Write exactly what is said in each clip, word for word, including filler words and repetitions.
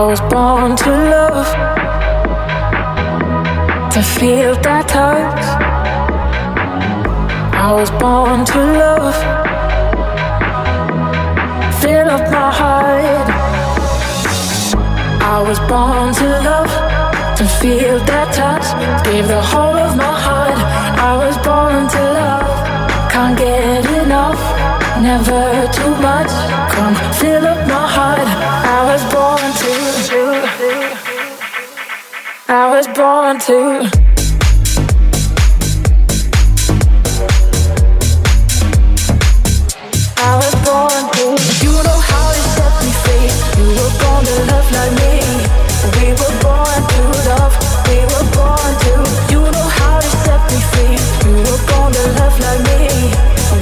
I was born to love, to feel that touch. I was born to love, fill up my heart. I was born to love, to feel that touch. Gave the whole of my heart. I was born to love, can't get enough, never too much. Come fill up my heart. I was born to, to, I was born to. I was born to. You know how to set me free. You were born to love like me. We were born to love. We were born to. You know how to set me free. You were born to love like me.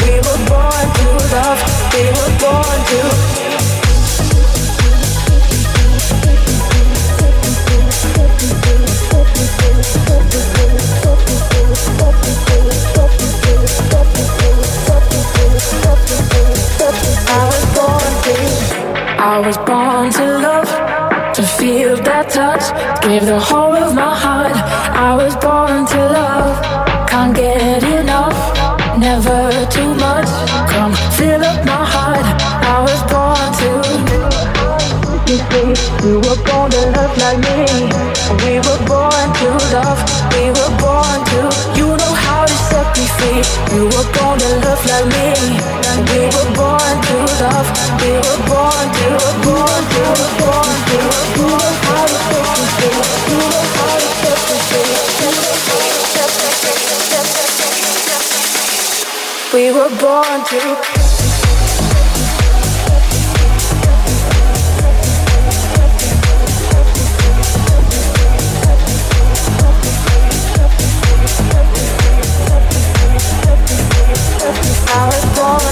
We were born to love. We were born to. I was born to, I was born to love, to feel that touch, give the whole of my heart. I was born to love, can't get enough, never too much. Come fill up my heart. I was born to. You were born to love like me. We were born to love. We were born to. You know how to set me free. You were born to love like me. We were born to love. We were born to. Born to. Born to. You know how to set me free. You know how to set me free. We were born to. I was born to. I was born to.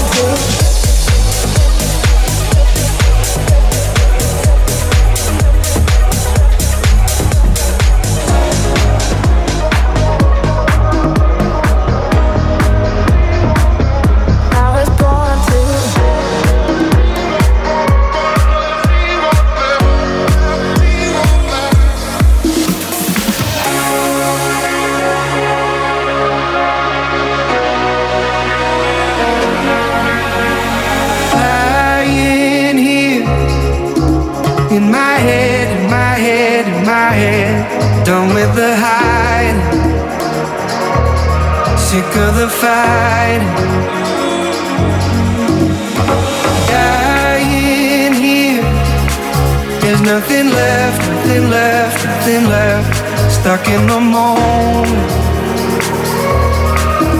Done with the hide, sick of the fight. Dying here, there's nothing left, nothing left, nothing left. Stuck in the moment,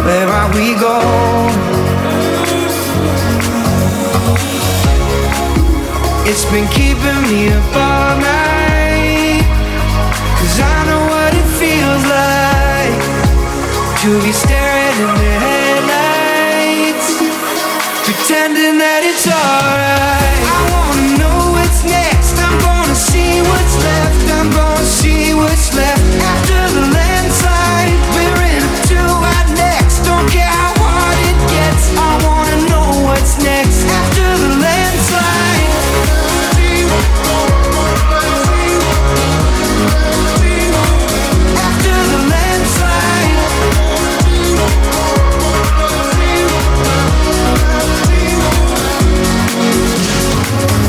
where are we going? It's been keeping me up all night. To be staring in the headlights, pretending that it's alright. I wanna know what's next. I'm gonna see what's left. I'm gonna see what's left. After the landslide, we're in a two-wide next. Don't care how hard it gets. I wanna know what's next. After the landslide. After the landslide.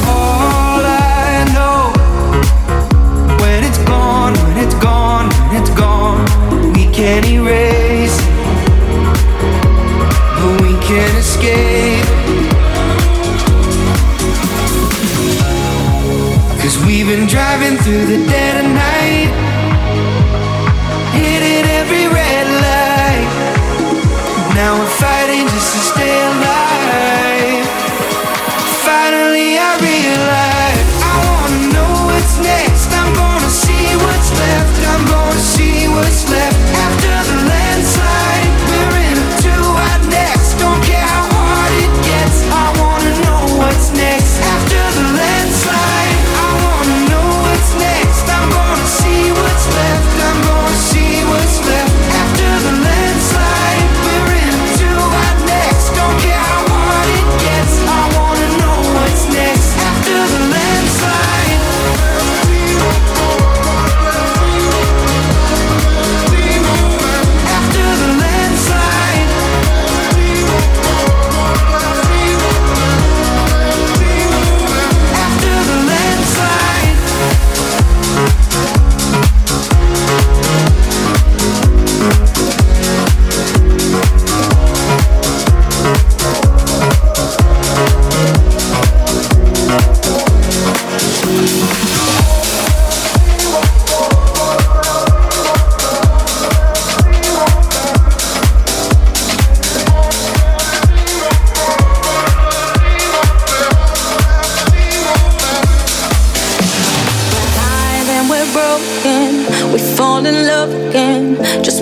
All I know, when it's gone, when it's gone, when it's gone, we can't erase it, but we can't escape, 'cause we've been driving through the dead of night, hitting every red light. Now we're fighting just to stay alive. Finally I realize I wanna know what's next. I'm gonna see what's left. I'm gonna see what's left. After the landslide, we're in a two-wide next. Don't care how hard it gets. I wanna know what's next. After the landslide, I wanna know what's next. I'm gonna see what's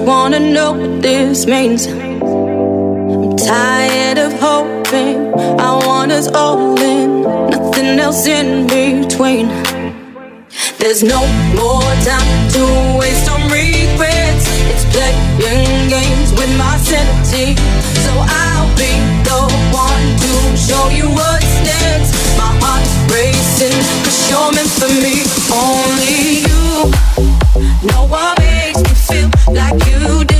wanna know what this means. I'm tired of hoping, I want us all in, nothing else in between. There's no more time to waste on regrets. It's playing games with my sanity, so I'll be the one to show you what's next. My heart's racing, cause you're meant for me. Only you know what makes me feel like you do.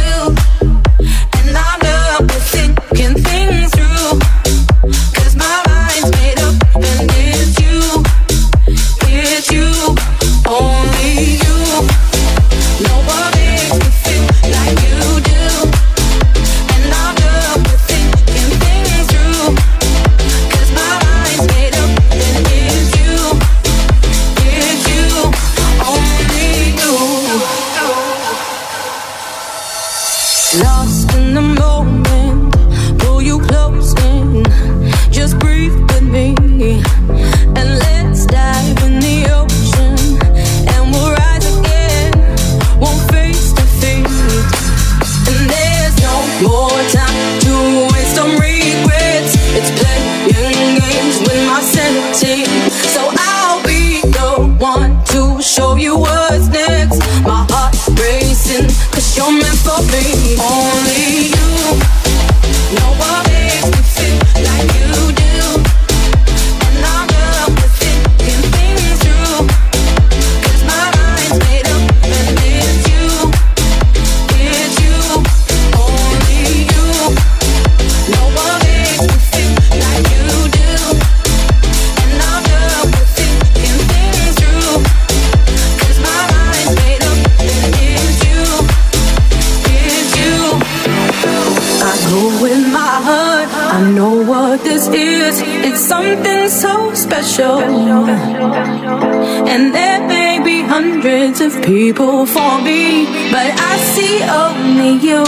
People for me, but I see only you.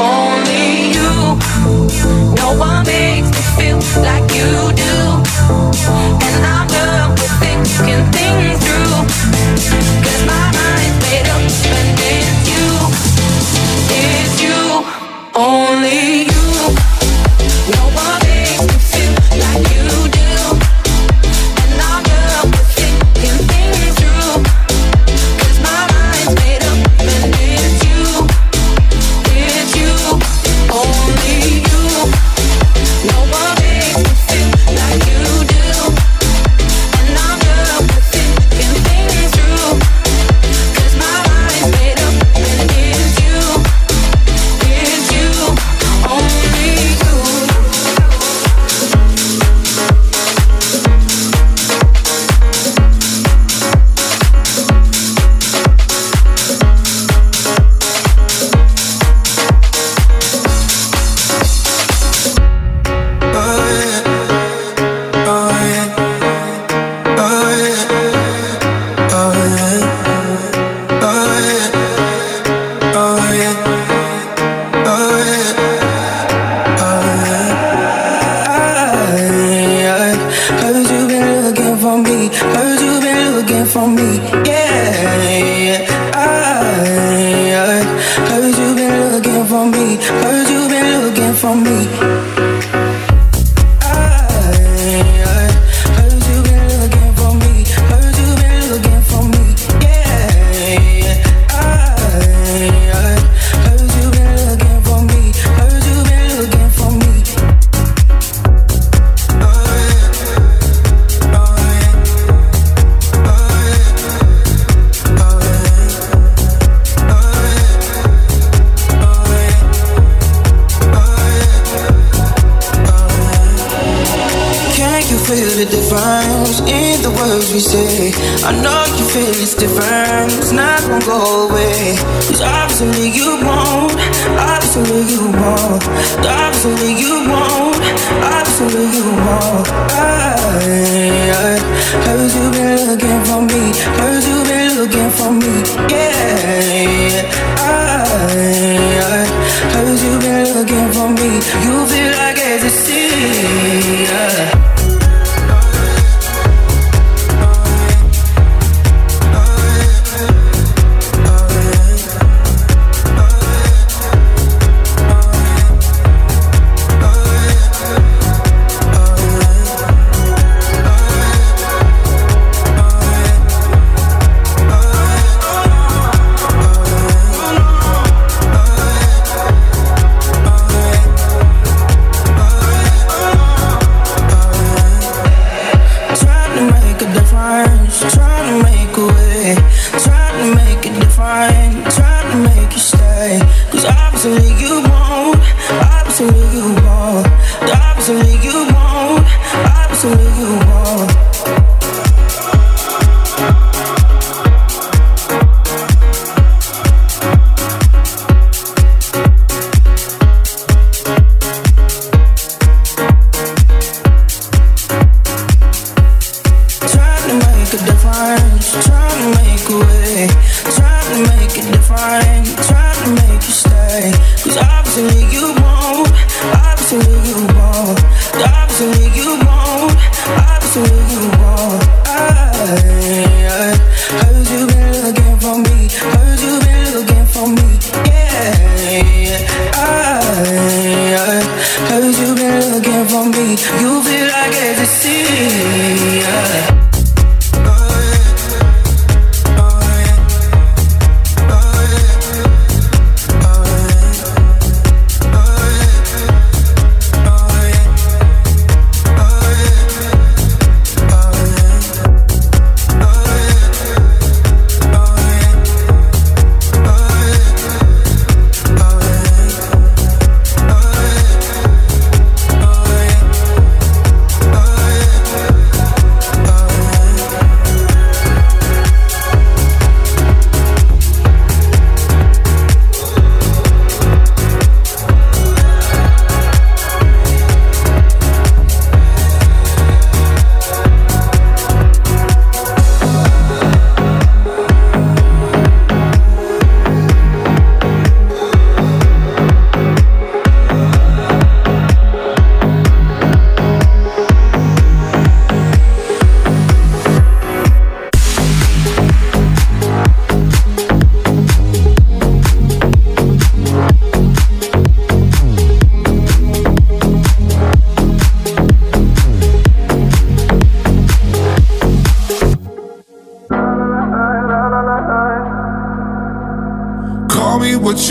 Only you know what makes me feel like you do. And I'm done with thinking things through, cause my mind's made up and it's you. It's you, only you know what makes me feel like you do. Obviously you won't, obviously you won't, obviously you won't, obviously you won't. Trying to make a difference, trying to make a way, trying to make a difference, trying to make you stay. Cause obviously you won't, obviously you won't, obviously you won't, obviously you won't. I, I heard you been looking for me, heard you been looking for me, yeah. I, I heard you been looking for me, you feel like ecstasy, yeah. What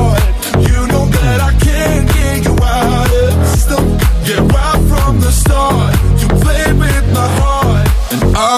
You know that I can't get you out of the system. Yeah, right from the start. My heart. And I'll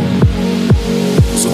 So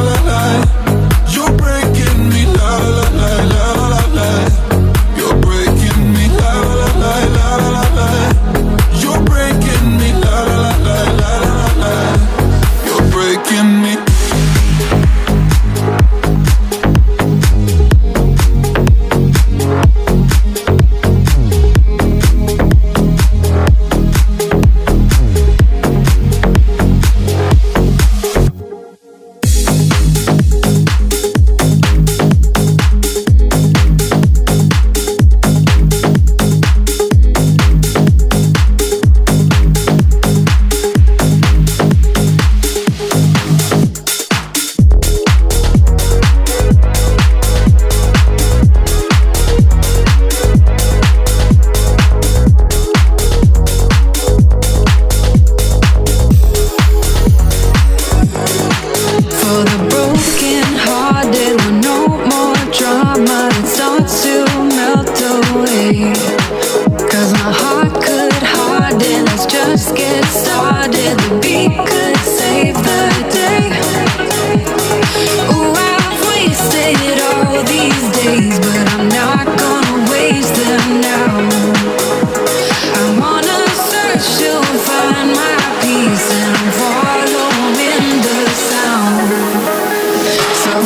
la la. You're breaking me la la la la la. You're breaking me la la la la la la. You're breaking me la la la la la la. You're breaking me. me, 'cause my heart could harden. Let's just get started. The beat could save the day. Ooh, I've wasted all these days, but I'm not gonna waste them now. I'm on a search to find my peace, and I'm following in the sound. So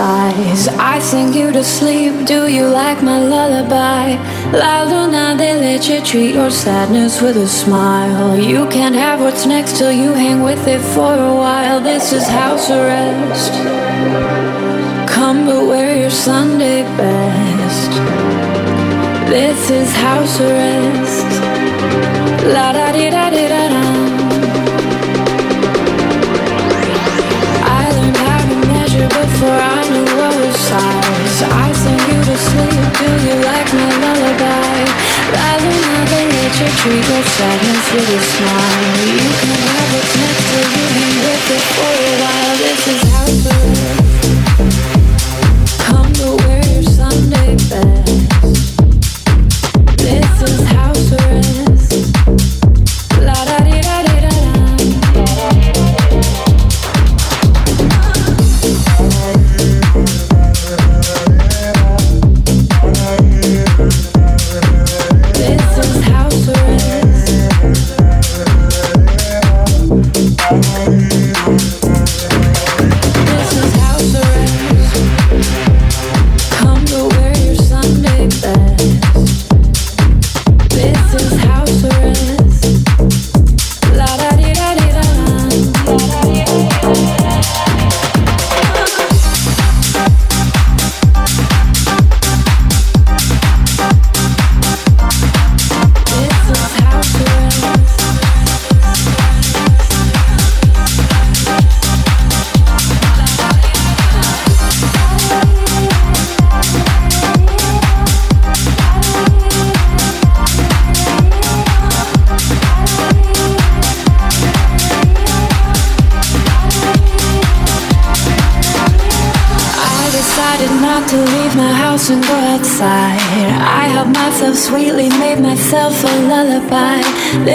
sighs. I sing you to sleep, do you like my lullaby? La luna de leche, treat your sadness with a smile. You can't have what's next till you hang with it for a while. This is house arrest, come but wear your Sunday best. This is house arrest. La da di da di da da. Before I knew what was size, I sing you to sleep, do you like my lullaby? Rather than the nature, treat your sadness with a smile. You can have what's next to you, hang with it for a while. This is house arrest, come to wear your Sunday best. This is house arrest, la-da-dee-da-dee-da.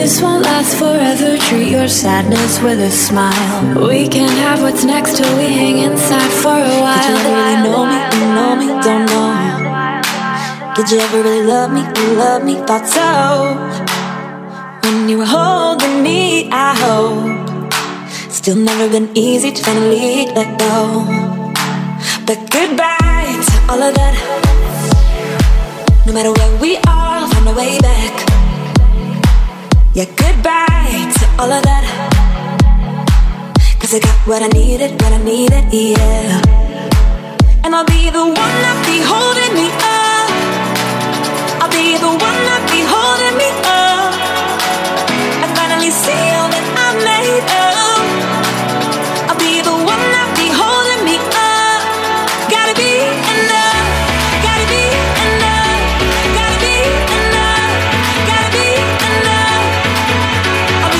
This won't last forever, treat your sadness with a smile. We can't have what's next till we hang inside for a while. Did you ever really know me? You know me, don't know me. Did you ever really love me? You love me, thought so. When you were holding me, I hope. Still never been easy to finally let go. But goodbye to all of that. No matter where we are, I'll find a way back. Yeah, goodbye to all of that. Cause I got what I needed, what I needed, yeah. And I'll be the one that be holding me up. I'll be the one that be holding me up. I finally see all that I'm made of. I'll be the one that be holding me up. Gotta be enough. Gotta be enough. Gotta be enough. Gotta be enough. Oh,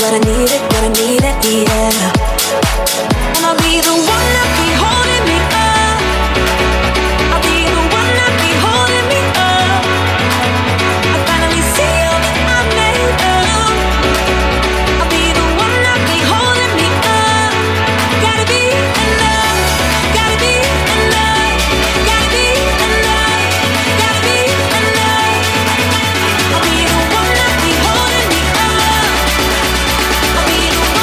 what I needed, what I need at the end. And I'll be the one that be holding me up. I'll be the one that be holding me up. I finally see all that I made up. I'll be the one that be holding me up. Gotta be enough, gotta be enough, gotta be enough, gotta be enough. I'll be the one that be holding me up. I'll be the one that be holding me up. To me.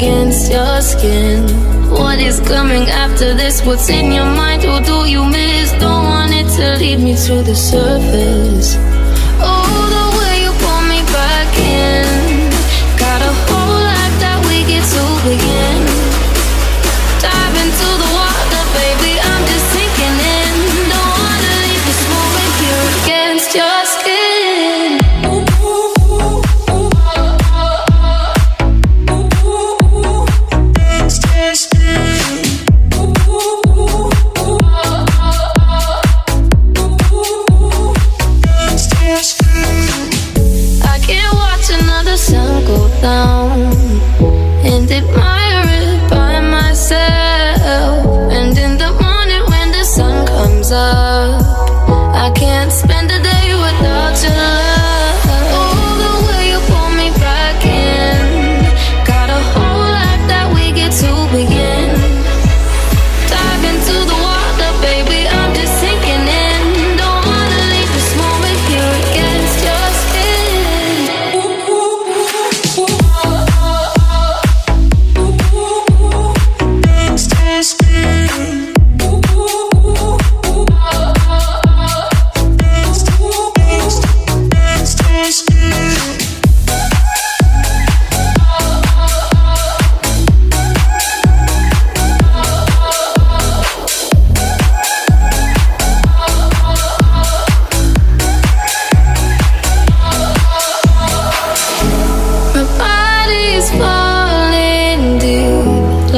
against your skin. What is coming after this? What's in your mind? Who do you miss? Don't want it to lead me to the surface. Oh, the way you pull me back in, got a hole like that we get to begin. Dive into the water, baby, I'm just sinking in. Don't wanna leave this moment here against your skin. Down and admire it by myself. And in the morning when the sun comes up, I can't spend a day without your love. Oh, the way you pull me back in, got a whole life that we get to begin. Dive into the water, baby, I'm just sinking in. Don't wanna leave this moment here against your skin.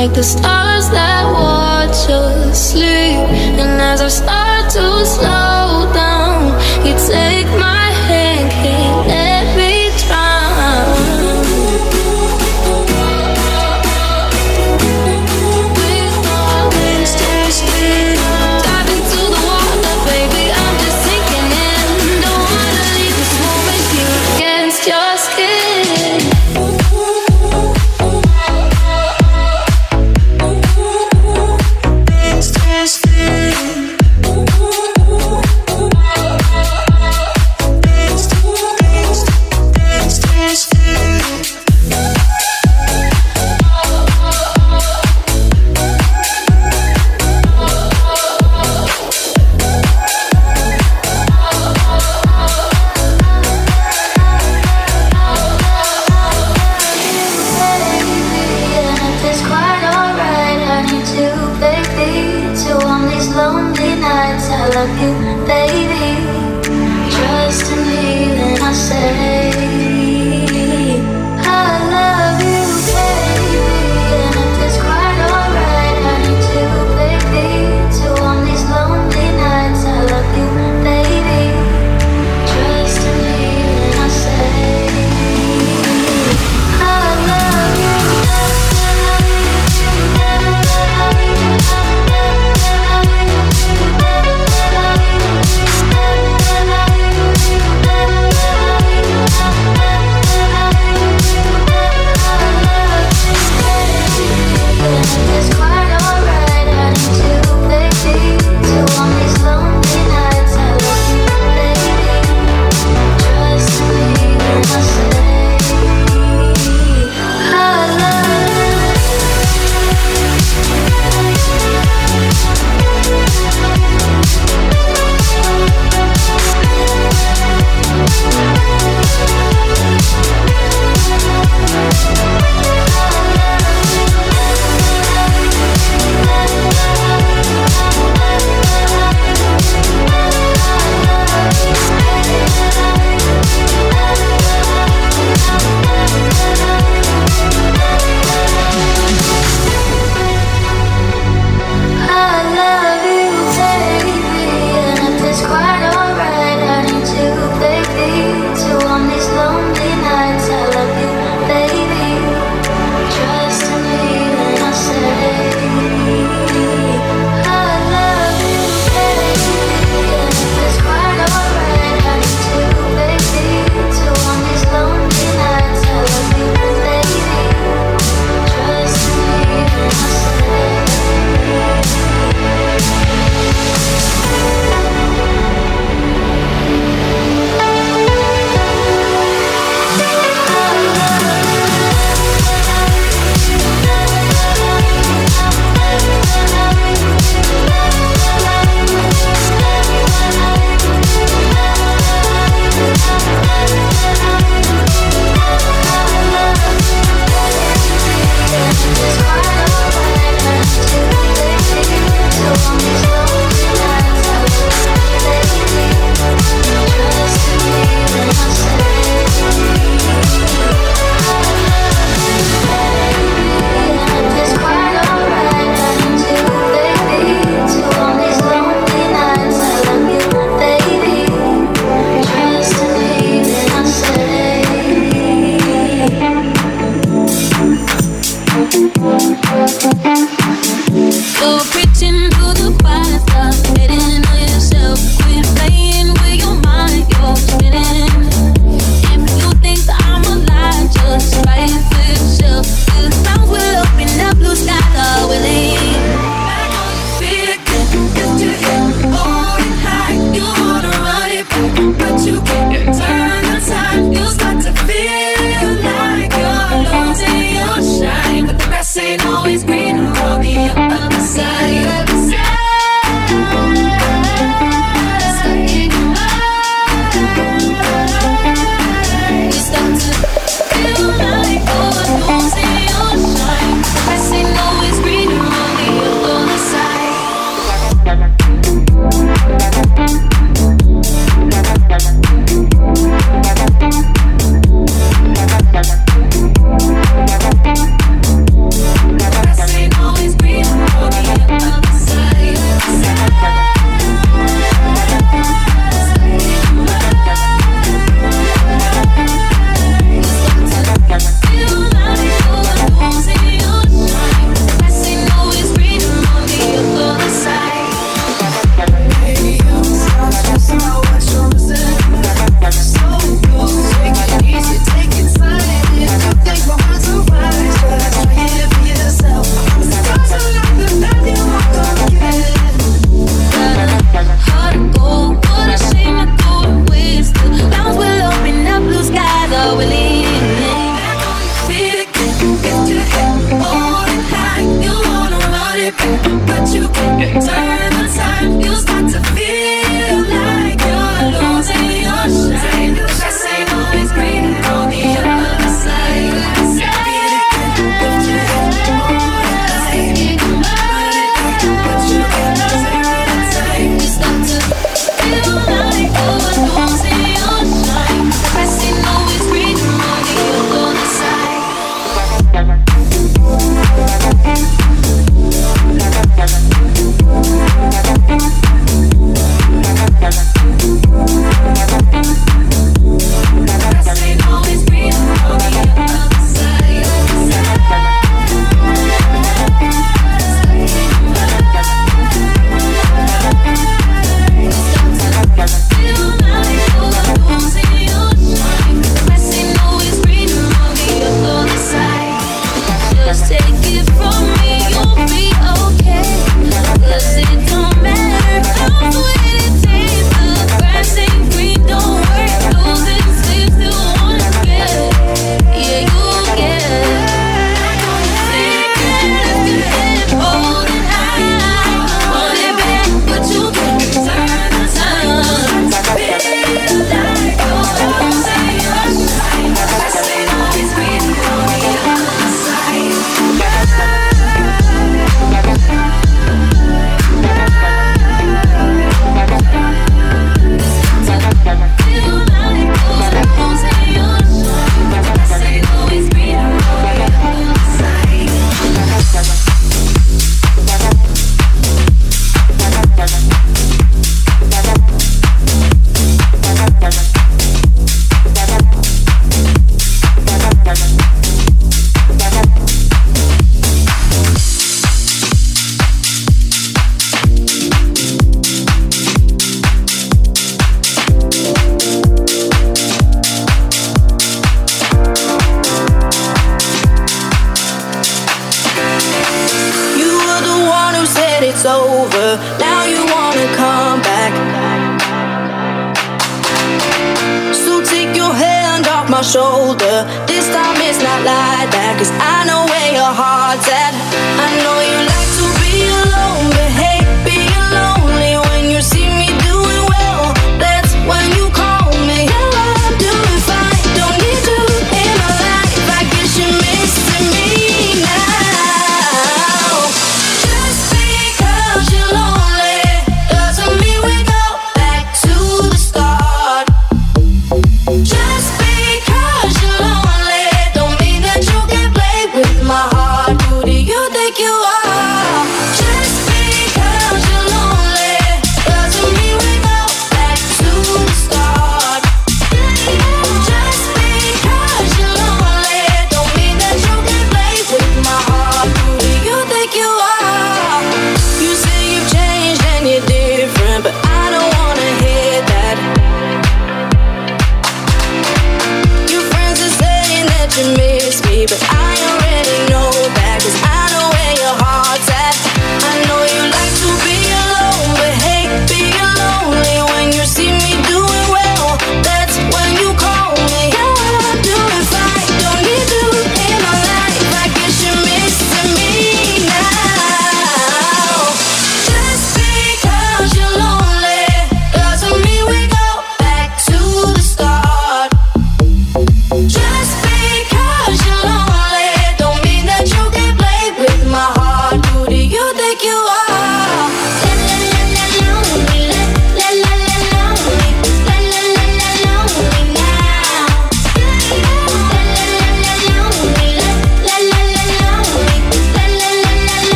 Like the stars that watch us sleep. And as I start to slow down, you take my hand, can't let me drown. With our wings twisted, dive into the water, baby, I'm just sinking in. Don't wanna leave this moment here against your skin. Ooh, ooh, ooh.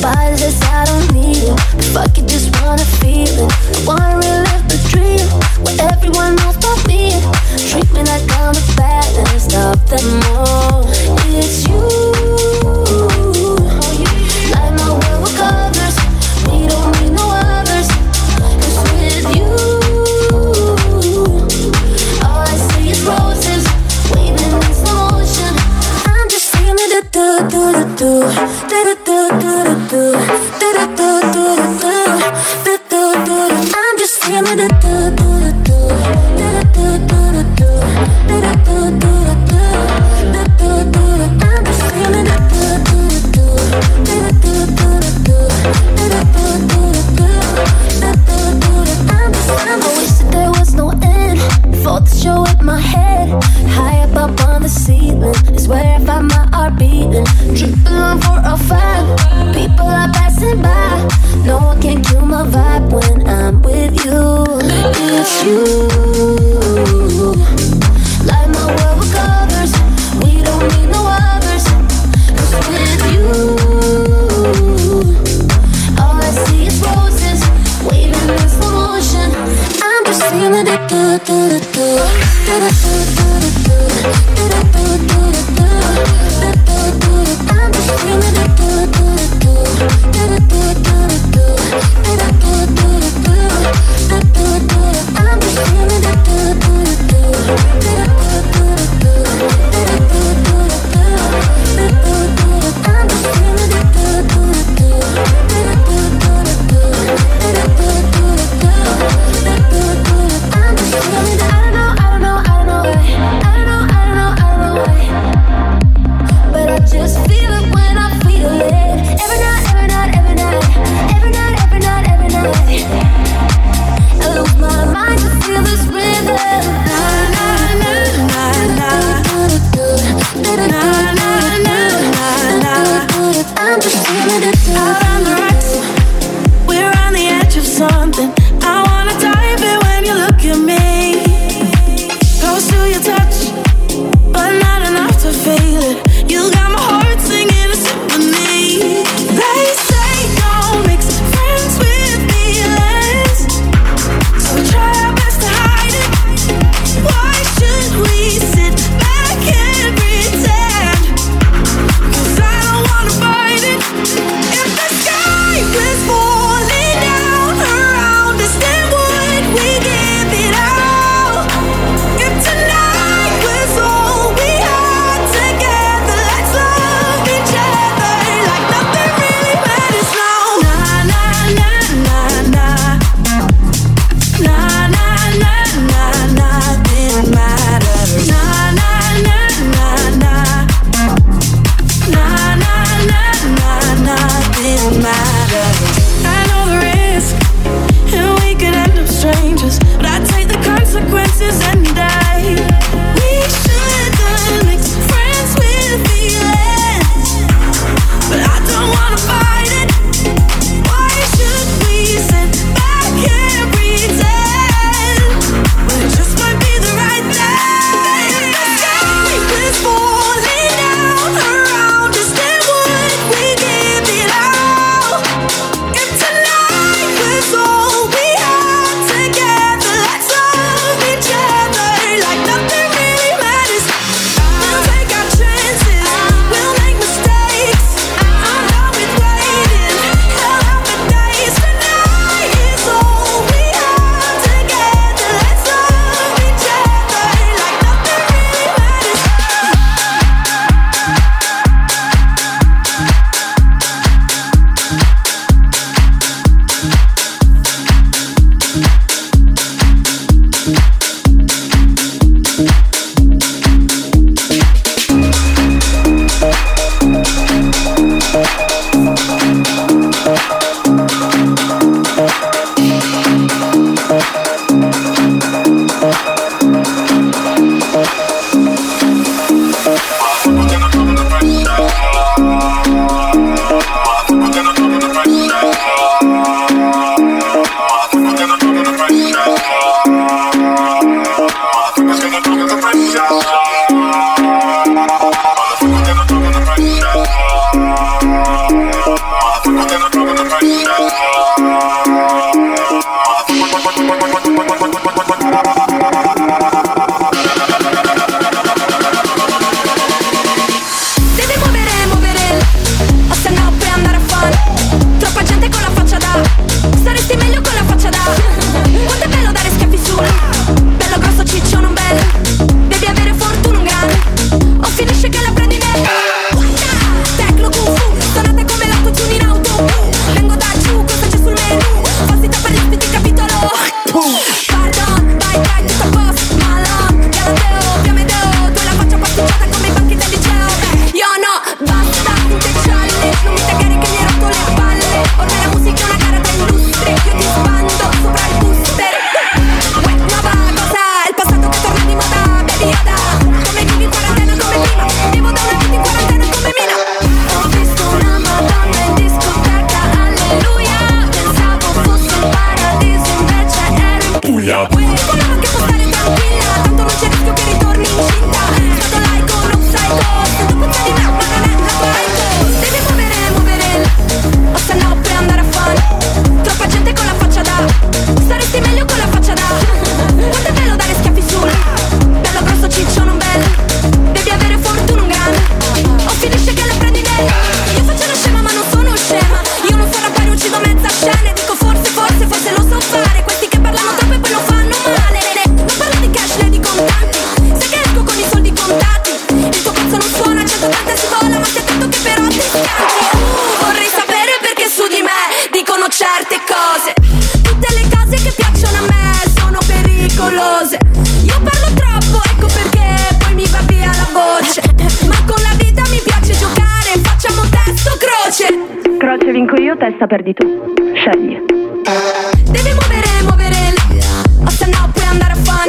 Violence, I don't need it. But fuck it, just wanna feel it. I wanna relive the dream where everyone knows about me. Treat me like I'm the baddest of them all. It's you. Like my world with covers. We don't need no others. Cause with you, all I see is roses waving in slow motion. I'm just feeling the do do do do do do do. I'm just feeling the do do do do do do do do do. I don't know, I don't know, I don't know. sveglia. Vuoi regalare che può stare tranquilla, tanto non c'è rischio che ritorni incinta. Stato laico, non sai cosa, tu pensavi no, ma non è la tua cosa. Devi muovere, muovere, o se no puoi andare a fare. Troppa gente con la faccia da, saresti meglio con la faccia da. Quanto è bello dare schiaffi su, bello grosso ciccio non bello. Devi avere fortuna un gran, o finisce che la prendi nel. Io faccio la scema ma non sono scema, io non farò pari uccido mezza scena. Dico forse, forse, forse lo so fare. Certe cose, tutte le cose che piacciono a me sono pericolose. Io parlo troppo, ecco perché poi mi va via la voce. Ma con la vita mi piace giocare, facciamo testo croce. Croce vinco io, testa perdi tu, scegli. Devi muovere, muovere, o se no puoi andare a fare.